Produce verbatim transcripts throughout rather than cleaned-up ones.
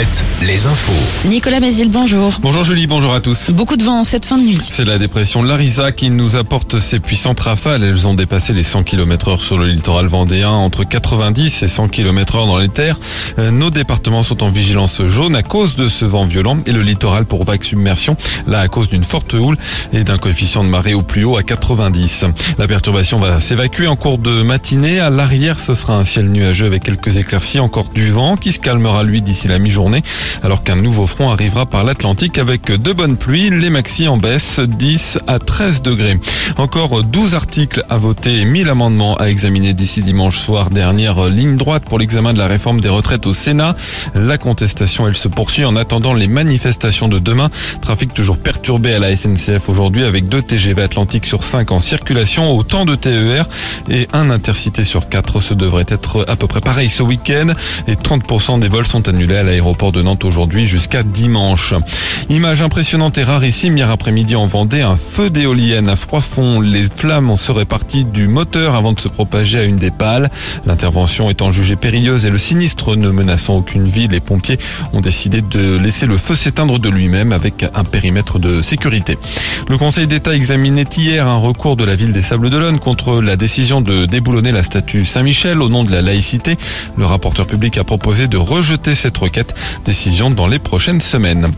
Alouette, les infos. Nicolas Mézil, bonjour. Bonjour Julie, bonjour à tous. Beaucoup de vent en cette fin de nuit. C'est la dépression Larisa qui nous apporte ses puissantes rafales. Elles ont dépassé les cent kilomètres heure sur le littoral vendéen, entre quatre-vingt-dix et cent kilomètres heure dans les terres. Nos départements sont en vigilance jaune à cause de ce vent violent et le littoral pour vague submersion, là à cause d'une forte houle et d'un coefficient de marée au plus haut à quatre-vingt-dix. La perturbation va s'évacuer en cours de matinée. À l'arrière, ce sera un ciel nuageux avec quelques éclaircies, encore du vent qui se calmera lui d'ici la mi-journée, alors qu'un nouveau front arrivera par l'Atlantique avec de bonnes pluies. Les maxis en baisse, dix à treize degrés. Encore douze articles à voter et mille amendements à examiner d'ici dimanche soir. Dernière ligne droite pour l'examen de la réforme des retraites au Sénat. La contestation, elle se poursuit en attendant les manifestations de demain. Trafic toujours perturbé à la S N C F aujourd'hui avec deux T G V Atlantique sur cinq en circulation, autant de T E R et un intercité sur quatre. Ce devrait être à peu près pareil ce week-end. Et trente pour cent des vols sont annulés à l'aéroport de Nantes aujourd'hui jusqu'à dimanche. Image impressionnante et rarissime hier après-midi en Vendée, un feu d'éolienne à Froidfond. Les flammes seraient parties du moteur avant de se propager à une des pales. L'intervention étant jugée périlleuse et le sinistre ne menaçant aucune vie, les pompiers ont décidé de laisser le feu s'éteindre de lui-même avec un périmètre de sécurité. Le Conseil d'État examinait hier un recours de la ville des Sables d'Olonne contre la décision de déboulonner la statue Saint-Michel au nom de la laïcité. Le rapporteur public a proposé de rejeter cette requête, décision dans les prochaines semaines.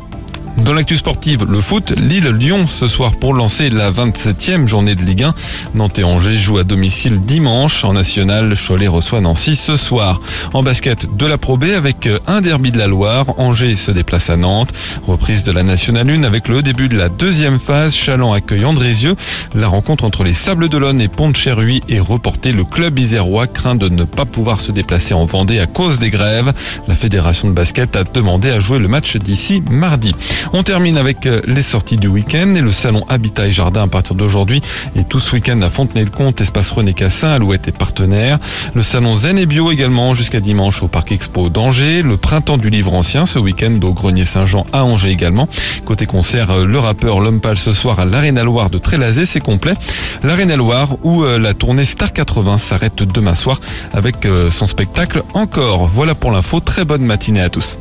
Dans l'actu sportive, le foot, Lille-Lyon ce soir pour lancer la vingt-septième journée de Ligue un. Nantes et Angers jouent à domicile dimanche. En national, Cholet reçoit Nancy ce soir. En basket, de la Pro B avec un derby de la Loire. Angers se déplace à Nantes. Reprise de la nationale un avec le début de la deuxième phase. Chalon accueille Andrézieux. La rencontre entre les Sables d'Olonne et Pont-de-Chéruy est reportée. Le club isérois craint de ne pas pouvoir se déplacer en Vendée à cause des grèves. La fédération de basket a demandé à jouer le match d'ici mardi. On termine avec les sorties du week-end et le salon Habitat et Jardin à partir d'aujourd'hui et tout ce week-end à Fontenay-le-Comte, espace René Cassin, Alouette et partenaires. Le salon Zen et Bio également jusqu'à dimanche au Parc Expo d'Angers. Le printemps du livre ancien ce week-end au Grenier Saint-Jean à Angers également. Côté concert, le rappeur Lompal ce soir à l'Arena Loire de Trélazé, c'est complet. L'Arena Loire où la tournée Star quatre-vingts s'arrête demain soir avec son spectacle Encore. Voilà pour l'info, très bonne matinée à tous.